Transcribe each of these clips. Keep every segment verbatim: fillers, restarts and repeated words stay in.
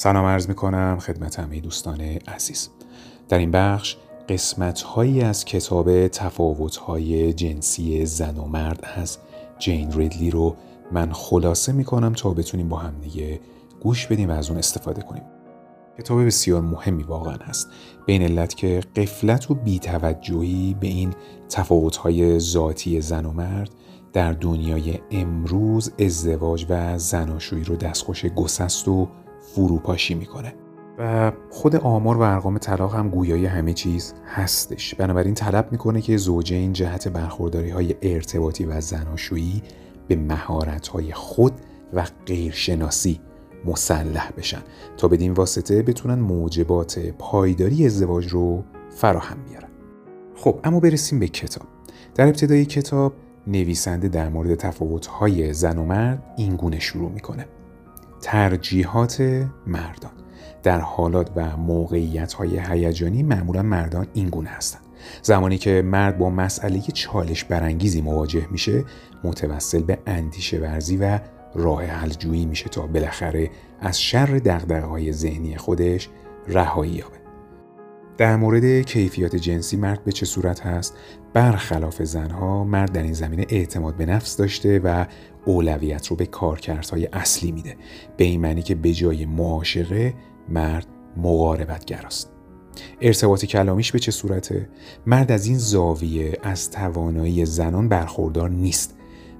سلام عرض می کنم خدمت همه دوستان عزیز. در این بخش قسمت هایی از کتاب تفاوت های جنسی زن و مرد از جین ریدلی رو من خلاصه می کنم تا بتونیم با هم دیگه گوش بدیم و از اون استفاده کنیم. کتاب بسیار مهمی واقعا هست، به این علت که غفلت و بی‌توجهی به این تفاوت های ذاتی زن و مرد در دنیای امروز ازدواج و زناشویی رو دستخوش گسست و فروپاشی میکنه و خود آمار و ارقام طلاق هم گویای همه چیز هستش. بنابراین طلب میکنه که زوجین جهت برخورداری های ارتباطی و زناشویی به مهارت های خود و غیرشناسی مسلح بشن تا بدین واسطه بتونن موجبات پایداری ازدواج رو فراهم بیارن. خب اما برسیم به کتاب. در ابتدای کتاب نویسنده در مورد تفاوت‌های زن و مرد اینگونه شروع میکنه: ترجیحات مردان در حالات و موقعیت‌های هیجانی معمولاً مردان اینگونه هستند. زمانی که مرد با مسئله چالش برانگیزی مواجه میشه، متوسل به اندیشه ورزی و راه حل جویی میشه تا بالاخره از شر دغدغه‌های ذهنی خودش رهایی یابه. در مورد کیفیات جنسی مرد به چه صورت هست؟ برخلاف زنها مرد در این زمینه اعتماد به نفس داشته و اولویت رو به کارکردهای اصلی میده، به این معنی که به جای معاشقه مرد مقاربت‌گراست. ارتباط کلامیش به چه صورته؟ مرد از این زاویه از توانایی زنان برخوردار نیست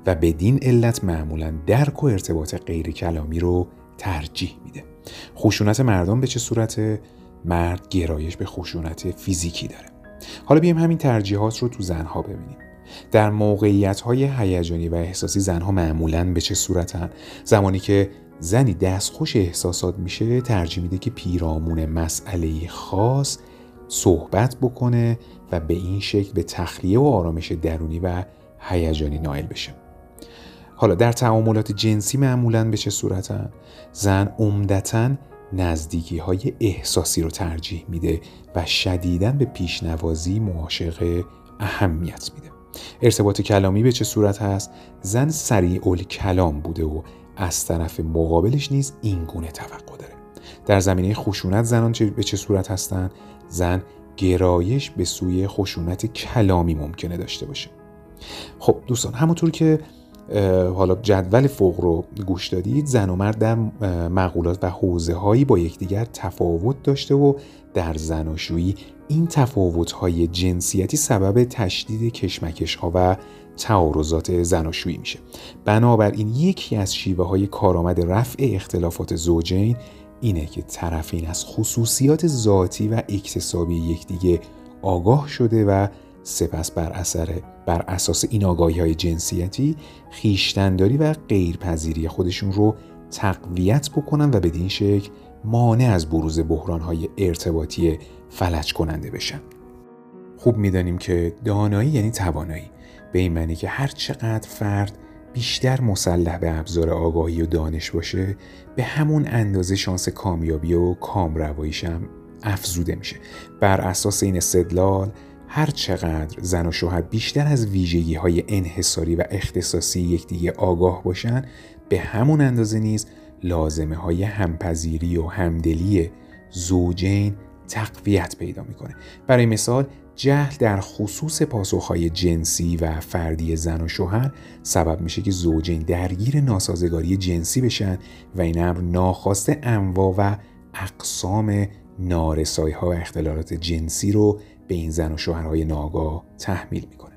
و بدین علت معمولاً درک و ارتباط غیر کلامی رو ترجیح میده. خشونت مردان به چه صورته؟ مرد گرایش به خشونت فیزیکی داره. حالا بیایم همین ترجیحات رو تو زنها ببینیم. در موقعیت‌های هیجانی و احساسی زنها معمولاً به چه صورتن؟ زمانی که زنی دستخوش احساسات میشه ترجیح میده که پیرامون مسئله خاص صحبت بکنه و به این شکل به تخلیه و آرامش درونی و هیجانی نائل بشه. حالا در تعاملات جنسی معمولاً به چه صورتن؟ زن عمدتاً نزدیکی‌های احساسی رو ترجیح میده و شدیداً به پیشنوازی معاشقه اهمیت میده. ارتباط کلامی به چه صورت هست؟ زن سریع الکلام بوده و از طرف مقابلش نیز این گونه توقع داره. در زمینه خشونت زنان به چه صورت هستن؟ زن گرایش به سوی خشونت کلامی ممکنه داشته باشه. خب دوستان، همونطور که حالا جدول فوق رو گوش دادید، زن و مرد در مقولات و حوزه‌هایی با یکدیگر تفاوت داشته و در زناشویی این تفاوت‌های جنسیتی سبب تشدید کشمکش‌ها و تعارضات زناشویی میشه. بنابراین یکی از شیوه‌های کارآمد رفع اختلافات زوجین اینه که طرفین از خصوصیات ذاتی و اکتسابی یکدیگر آگاه شده و سپس بر اثر بر اساس این آگاهی‌های جنسیتی خویشتن‌داری و غیرپذیری خودشون رو تقویت بکنن و بدین شکل مانع از بروز بحران‌های ارتباطی فلج کننده بشن. خوب می‌دانیم که دانایی یعنی توانایی، به این معنی که هر چقدر فرد بیشتر مسلح به ابزار آگاهی و دانش باشه، به همون اندازه شانس کامیابی و کامروایی‌ش هم افزوده میشه. بر اساس این استدلال هر چقدر زن و شوهر بیشتر از ویژگی‌های انحصاری و اختصاصی یکدیگر آگاه باشن، به همون اندازه نیز لازمه‌های همپذیری و همدلی زوجین تقویت پیدا می‌کنه. برای مثال جهل در خصوص پاسخ‌های جنسی و فردی زن و شوهر سبب میشه که زوجین درگیر ناسازگاری جنسی بشن و این امر ناخواسته انواع و اقسام نارسایی‌ها و اختلالات جنسی رو به این زن و شوهرهای ناآگاه تحمیل میکنه.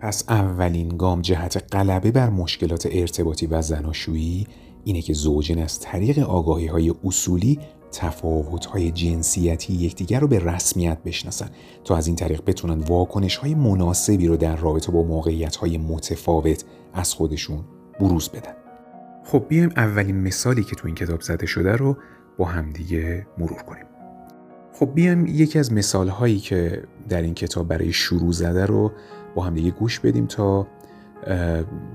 پس اولین گام جهت غلبه بر مشکلات ارتباطی و زناشویی اینه که زوجین از طریق آگاهی‌های اصولی تفاوت‌های جنسیتی یکدیگر رو به رسمیت بشناسن تا از این طریق بتونن واکنش‌های مناسبی رو در رابطه با موقعیت‌های متفاوت از خودشون بروز بدن. خب بیایم اولین مثالی که تو این کتاب زده شده رو با همدیگه مرور کنیم. خب بیایم یکی از مثال‌هایی که در این کتاب برای شروع زده رو با هم دیگه گوش بدیم تا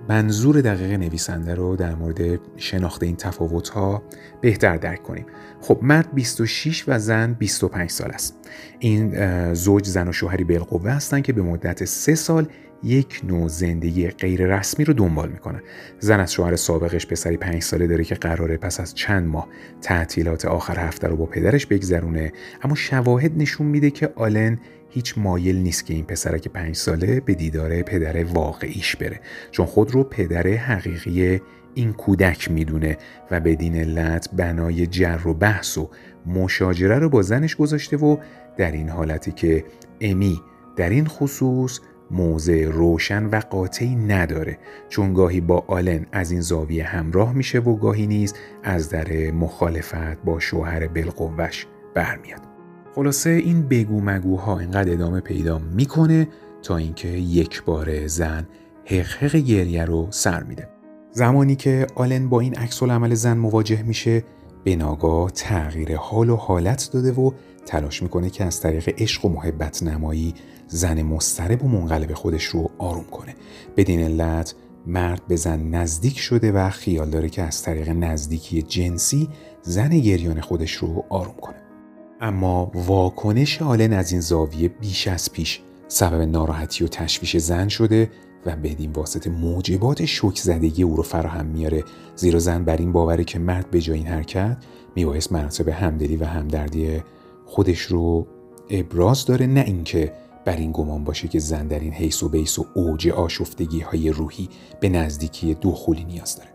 منظور دقیق نویسنده رو در مورد شناخت این تفاوت‌ها بهتر درک کنیم. خب مرد بیست و شش و زن بیست و پنج سال است. این زوج زن و شوهری بالقوه هستند که به مدت سه سال یک نوع زندگی غیر رسمی رو دنبال میکنه. زن از شوهر سابقش پسری پنج ساله داره که قراره پس از چند ماه تعطیلات آخر هفته رو با پدرش بگذرونه، اما شواهد نشون میده که آلن هیچ مایل نیست که این پسرک پنج ساله به دیدار پدر واقعیش بره، چون خود رو پدر حقیقی این کودک میدونه و بدین علت بنای جر و بحث و مشاجره رو با زنش گذاشته و در این حالتی که امی در این خصوص موضع روشن و قاطعی نداره، چون گاهی با آلن از این زاویه همراه میشه و گاهی نیز از در مخالفت با شوهر بلقوهش برمیاد. خلاصه این بگو مگوها اینقدر ادامه پیدا میکنه تا اینکه یک بار زن حقحق گریه رو سر میده. زمانی که آلن با این عکس‌العمل زن مواجه میشه، به ناگاه تغییر حال و حالت داده و تلاش میکنه که از طریق عشق و محبت نمایی زن مضطرب و منقلب خودش رو آروم کنه. بدین علت مرد به زن نزدیک شده و خیال داره که از طریق نزدیکی جنسی زن گریان خودش رو آروم کنه. اما واکنش آلن از این زاویه بیش از پیش سبب ناراحتی و تشویش زن شده و بدین واسطه موجبات شوک زدگی او رو فراهم میاره، زیرا زن بر این باوره که مرد به جای این حرکت میبایست مناسب همدلی و همدردی خودش رو ابراز داره، نه اینکه بر این گمان باشه که زن در این حیث و بیس و اوج آشفتگی های روحی به نزدیکی دخولی نیاز داره.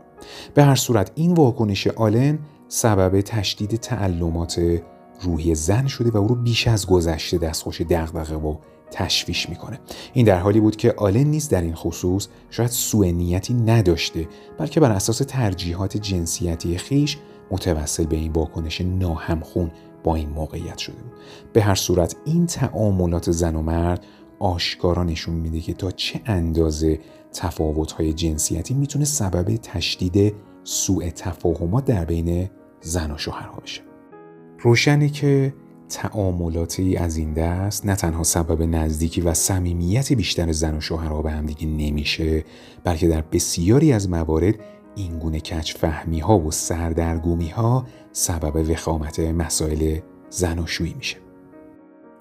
به هر صورت این واکنش آلن سبب تشدید تعلمات روحی زن شده و او رو بیش از گذشته دستخوش دغدغه و تشویش میکنه. این در حالی بود که آلن نیز در این خصوص شاید سوء نیتی نداشته، بلکه بر اساس ترجیحات جنسیتی خیش متوسل به این واکنش ناهمخون با این موقعیت شده بود. به هر صورت این تعاملات زن و مرد آشکارا نشون میده که تا چه اندازه تفاوت‌های جنسیتی میتونه سبب تشدید سوء تفاهمات در بین زن و شوهرها بشه. روشنه که تعاملاتی از این دست نه تنها سبب نزدیکی و صمیمیت بیشتر زن و شوهرها به هم دیگه نمیشه، بلکه در بسیاری از موارد این گونه کج فهمی ها و سردرگمی ها سبب وخامت مسائل زناشویی میشه.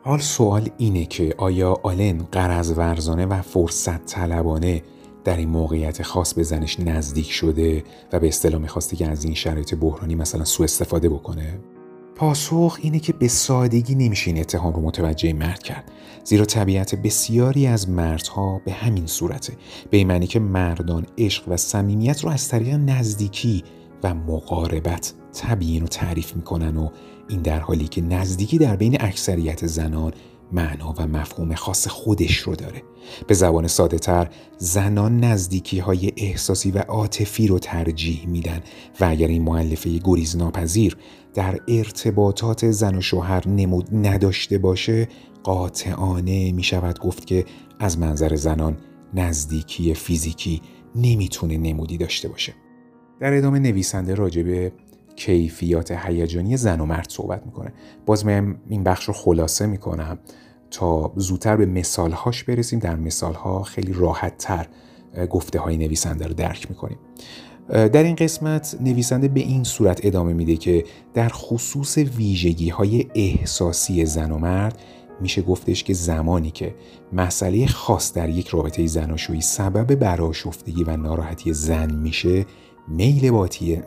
حال سوال اینه که آیا آلن غرض ورزانه و فرصت طلبانه در این موقعیت خاص به زنش نزدیک شده و به اصطلاح میخواسته که از این شرایط بحرانی مثلا سوء استفاده بکنه؟ پاسخ اینه که به سادگی نمیشه این اتهام رو متوجه مرد کرد، زیرا طبیعت بسیاری از مردها به همین صورته، به این معنی که مردان عشق و صمیمیت رو از طریق نزدیکی و مقاربت تبیین و تعریف میکنن، و این در حالی که نزدیکی در بین اکثریت زنان معنا و مفهوم خاص خودش رو داره. به زبان ساده تر، زنان نزدیکی های احساسی و عاطفی رو ترجیح میدن و اگر این مؤلفه گریزناپذیر در ارتباطات زن و شوهر نمود نداشته باشه، قاطعانه می شود گفت که از منظر زنان نزدیکی فیزیکی نمیتونه نمودی داشته باشه. در ادامه نویسنده راجع به کیفیات هیجانی زن و مرد صحبت میکنه. باز من این بخش رو خلاصه میکنم تا زودتر به مثالهاش برسیم. در مثالها خیلی راحت تر گفته های نویسنده رو درک میکنیم. در این قسمت نویسنده به این صورت ادامه میده که در خصوص ویژگی های احساسی زن و مرد میشه گفتش که زمانی که مسئله خاص در یک رابطه زناشویی سبب برآشفتگی و ناراحتی زن میشه، میل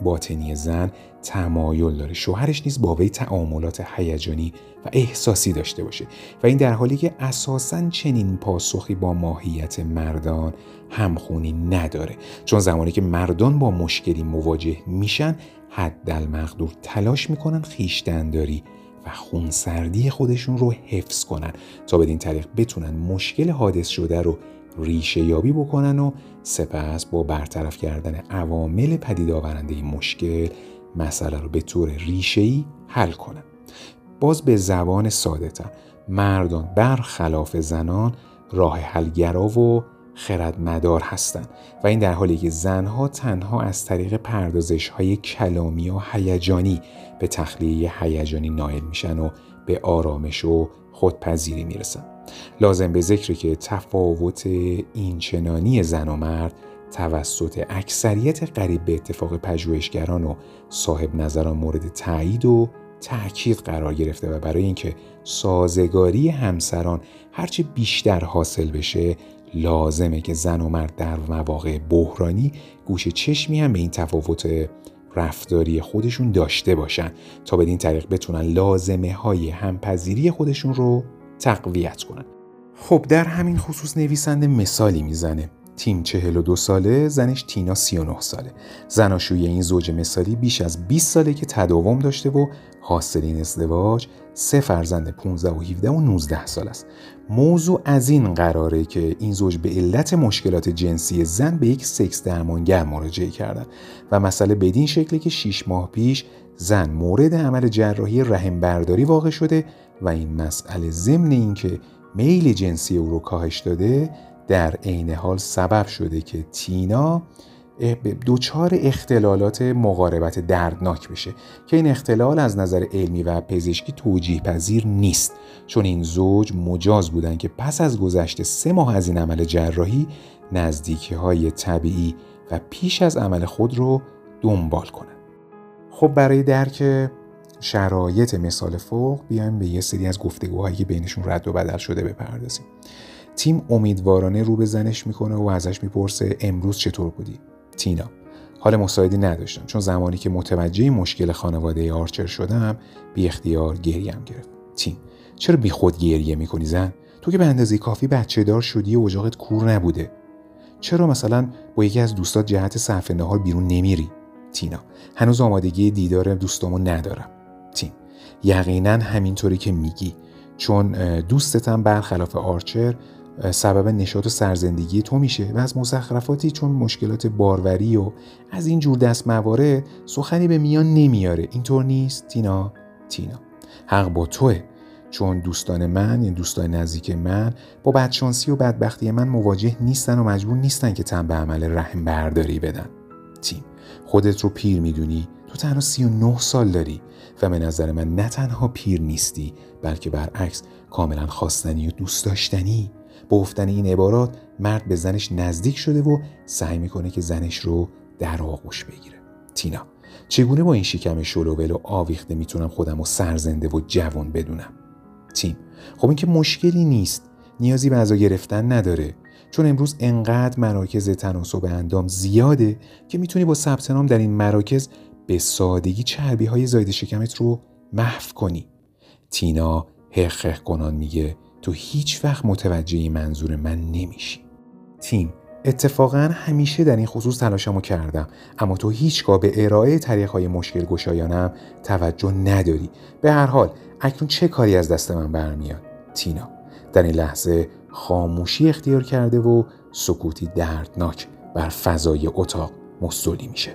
باطنی زن تمایل داره شوهرش نیز با وی تعاملات هیجانی و احساسی داشته باشه، و این در حالی که اساساً چنین پاسخی با ماهیت مردان همخونی نداره، چون زمانی که مردان با مشکلی مواجه میشن حدالمقدور تلاش میکنن خویشتن‌داری و خونسردی خودشون رو حفظ کنن تا بدین طریق بتونن مشکل حادث شده رو ریشه یابی بکنن و سپس با برطرف کردن عوامل پدید آورنده این مشکل مسئله رو به طور ریشه‌ای حل کنن. باز به زبان ساده تر، مردان برخلاف زنان راه حلگرا و خردمدار هستند و این در حالی که زنها تنها از طریق پردازش‌های کلامی و هیجانی به تخلیه هیجانی نائل میشن و به آرامش و خودپذیری میرسن. لازم به ذکره که تفاوت اینچنانی زن و مرد توسط اکثریت قریب به اتفاق پژوهشگران و صاحب نظران مورد تایید و تأکید قرار گرفته و برای اینکه سازگاری همسران هرچه بیشتر حاصل بشه لازمه که زن و مرد در مواقع بحرانی گوشه چشمی هم به این تفاوت رفتاری خودشون داشته باشن تا بدین طریق بتونن لازمه های همپذیری خودشون رو تقویت کنن. خب در همین خصوص نویسنده مثالی میزنه. تیم چهل و دو ساله، زنش تینا سی و نه ساله. زناشویی این زوج مثالی بیش از بیست ساله که تداوم داشته و حاصل این ازدواج سه فرزند پانزده و هفده و نوزده سال است. موضوع از این قراره که این زوج به علت مشکلات جنسی زن به یک سکس درمانگر مراجعه کردن و مسئله بدین شکلی که شش ماه پیش زن مورد عمل جراحی رحم برداری واقع شده و این مسئله ضمن اینکه میل جنسی او رو کاهش داده در عین حال سبب شده که تینا دوچار اختلالات مقاربت دردناک بشه که این اختلال از نظر علمی و پزشکی توجیه پذیر نیست، چون این زوج مجاز بودن که پس از گذشت سه ماه از این عمل جراحی نزدیکی‌های طبیعی و پیش از عمل خود رو دنبال کنن. خب برای درک شرایط مثال فوق بیایم به یه سری از گفتگوهایی که بینشون رد و بدل شده بپردازیم. تیم امیدوارانه رو به زنش میکنه و ازش میپرسه امروز چطور بودی؟ تینا: حال مساعدی نداشتم، چون زمانی که متوجه مشکل خانواده آرچر شدم بی اختیار گریم گرفت. تیم: چرا بی خود گریه میکنی زن؟ تو که به اندازه کافی بچه دار شدی و اجاقت کور نبوده. چرا مثلا با یکی از دوستات جهت صحف نهار بیرون نمیری؟ تینا: هنوز آمادگی دیدار دوستامو ندارم. تیم: یقینا همینطوری که میگی، چون دوستتم برخلاف آرچر سبب نشاط و سرزندگی تو میشه و از مزخرفاتی چون مشکلات باروری و از این جور دست موارد سخنی به میان نمیاره. اینطور نیست تینا؟ تینا: حق با توه، چون دوستان من، یعنی دوستان نزدیک من، با بدشانسی و بدبختی من مواجه نیستن و مجبور نیستن که تن به عمل رحم برداری بدن. تیم: خودت رو پیر میدونی؟ تو تنها سی و نه سال داری و به نظر من نه تنها پیر نیستی، بلکه برعکس کاملا خواستنی و دوست داشتنی. با گفتن این عبارات مرد به زنش نزدیک شده و سعی میکنه که زنش رو در آغوش بگیره. تینا: چگونه با این شکم شلوول و آویخته میتونم خودم رو سرزنده و جوان بدونم؟ تیم: خب این که مشکلی نیست، نیازی به عزا گرفتن نداره، چون امروز انقدر مراکز تناسب اندام زیاده که میتونی با ثبت نام در این مراکز به سادگی چربی های زاید شکمت رو محو کنی. تینا هرخخ کنان میگه تو هیچ وقت متوجه منظور من نمیشی. تیم: اتفاقا همیشه در این خصوص تلاشمو کردم، اما تو هیچگاه به ارائه طریق‌های مشکل گشایانم توجه نداری. به هر حال اکنون چه کاری از دست من برمیاد؟ تینا: در این لحظه خاموشی اختیار کرده و سکوتی دردناک بر فضای اتاق مستولی میشه.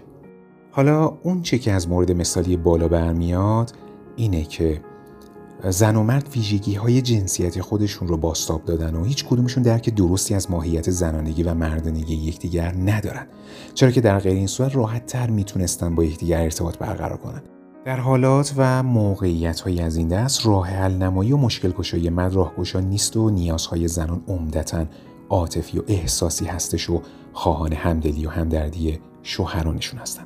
حالا اون چه که از مورد مثالی بالا برمیاد اینه که زن و مرد ویژگی‌های جنسیتی خودشون رو بازتاب دادن و هیچ کدومشون درک درستی از ماهیت زنانگی و مردانگی یکدیگر ندارن، چرا که در غیر این صورت راحت‌تر میتونستن با یکدیگر ارتباط برقرار کنن. در حالات و موقعیت‌های از این دست راه حل نمایی و مشکل گشایی مرد راهگشا نیست و نیازهای زنان عمدتاً عاطفی و احساسی هستش و خواهان همدلی و همدردی شوهرانشون هستن،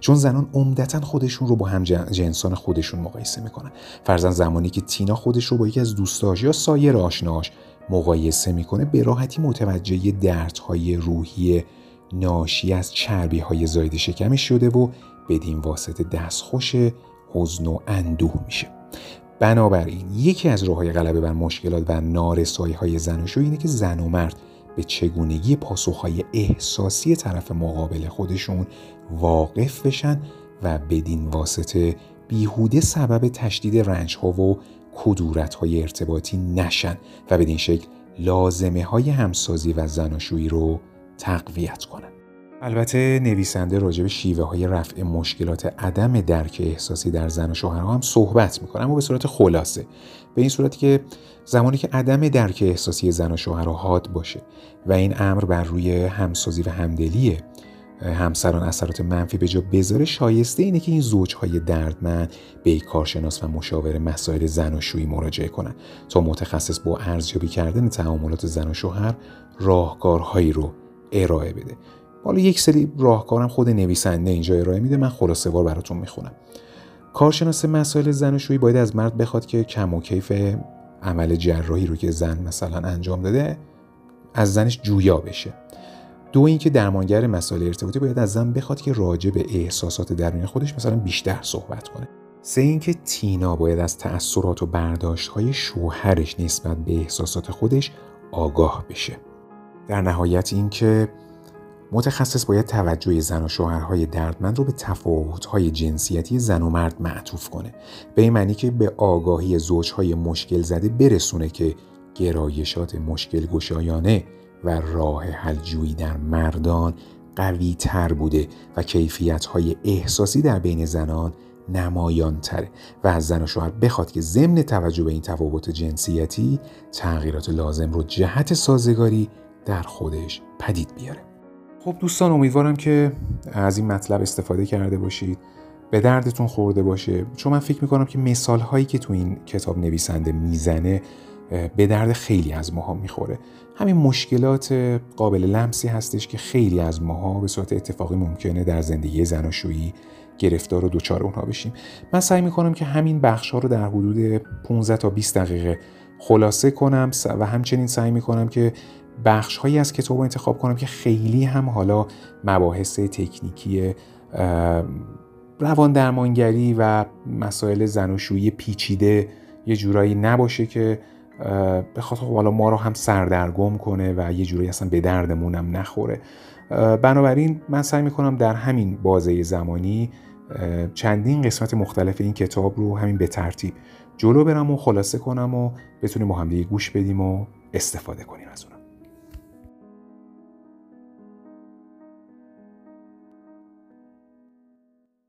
چون زنان عمدتاً خودشون رو با هم جنسان خودشون مقایسه میکنن. فرضاً زمانی که تینا خودش رو با یکی از دوستاش یا سایر آشناش مقایسه میکنه به راحتی متوجه دردهای روحی ناشی از چربی های زاید شکمش شده و بدین واسطه دستخوش حزن و اندوه میشه. بنابراین یکی از راههای غلبه بر مشکلات و نارسایی های زناشویی اینه که زن و مرد به چگونگی پاسخهای احساسی طرف مقابل خودشون واقف بشن و بدین واسطه بیهوده سبب تشدید رنجها و کدورتهای ارتباطی نشن و بدین شکل لازمه های همسازی و زناشویی رو تقویت کنن. البته نویسنده راجع به شیوه های رفع مشکلات عدم درک احساسی در زن و شوهرها هم صحبت میکنه، اما به صورت خلاصه، به این صورتی که زمانی که عدم درک احساسی زن و شوهرها حاد باشه و این امر بر روی همسازی و همدلی همسران اثرات منفی به جا بذاره، شایسته اینه که این زوجهای دردمند به یک کارشناس و مشاور مسائل زناشویی مراجعه کنند تا متخصص با ارزیابی کردن تعاملات زن و شوهر راهکارهایی رو ارائه بده. حالا یک سری راهکارم خود نویسنده اینجا ارائه میده، من خلاصه وار براتون میخونم. کارشناس مسائل زناشویی باید از مرد بخواد که کم و کیف عمل جراحی رو که زن مثلا انجام داده از زنش جویا بشه. دو اینکه درمانگر مسائل ارتباطی باید از زن بخواد که راجع به احساسات درونی خودش مثلا بیشتر صحبت کنه. سه اینکه تینا باید از تأثیرات و برداشت‌های شوهرش نسبت به احساسات خودش آگاه بشه. در نهایت اینکه متخصص باید توجه زن و شوهرهای دردمند رو به تفاوت‌های جنسیتی زن و مرد معطوف کنه، به این معنی که به آگاهی زوج‌های مشکل زده برسونه که گرایشات مشکل گشایانه و راه حلجویی در مردان قوی تر بوده و کیفیت‌های احساسی در بین زنان نمایان تره و از زن و شوهر بخواد که ضمن توجه به این تفاوت جنسیتی تغییرات لازم رو جهت سازگاری در خودش پدید بیاره. خب دوستان، امیدوارم که از این مطلب استفاده کرده باشید، به دردتون خورده باشه، چون من فکر میکنم که مثال هایی که تو این کتاب نویسنده میزنه به درد خیلی از ماها میخوره. همین مشکلات قابل لمسی هستش که خیلی از ماها به صورت اتفاقی ممکنه در زندگی زناشویی گرفتار و دوچار اونها بشیم. من سعی میکنم که همین بخش ها رو در حدود پانزده تا بیست دقیقه خلاصه کنم و همچنین سعی میکنم که بخش هایی از کتاب رو انتخاب کنم که خیلی هم حالا مباحث تکنیکی روان درمانگری و مسائل زناشویی پیچیده یه جورایی نباشه که بخاطر حالا ما رو هم سردرگم کنه و یه جورایی اصلا به دردمون هم نخوره. بنابراین من سعی میکنم در همین بازه زمانی چندین قسمت مختلف این کتاب رو همین به ترتیب جلو برم و خلاصه کنم و بتونیم با هم دیگه گوش بدیم و استفاده کنیم از اون.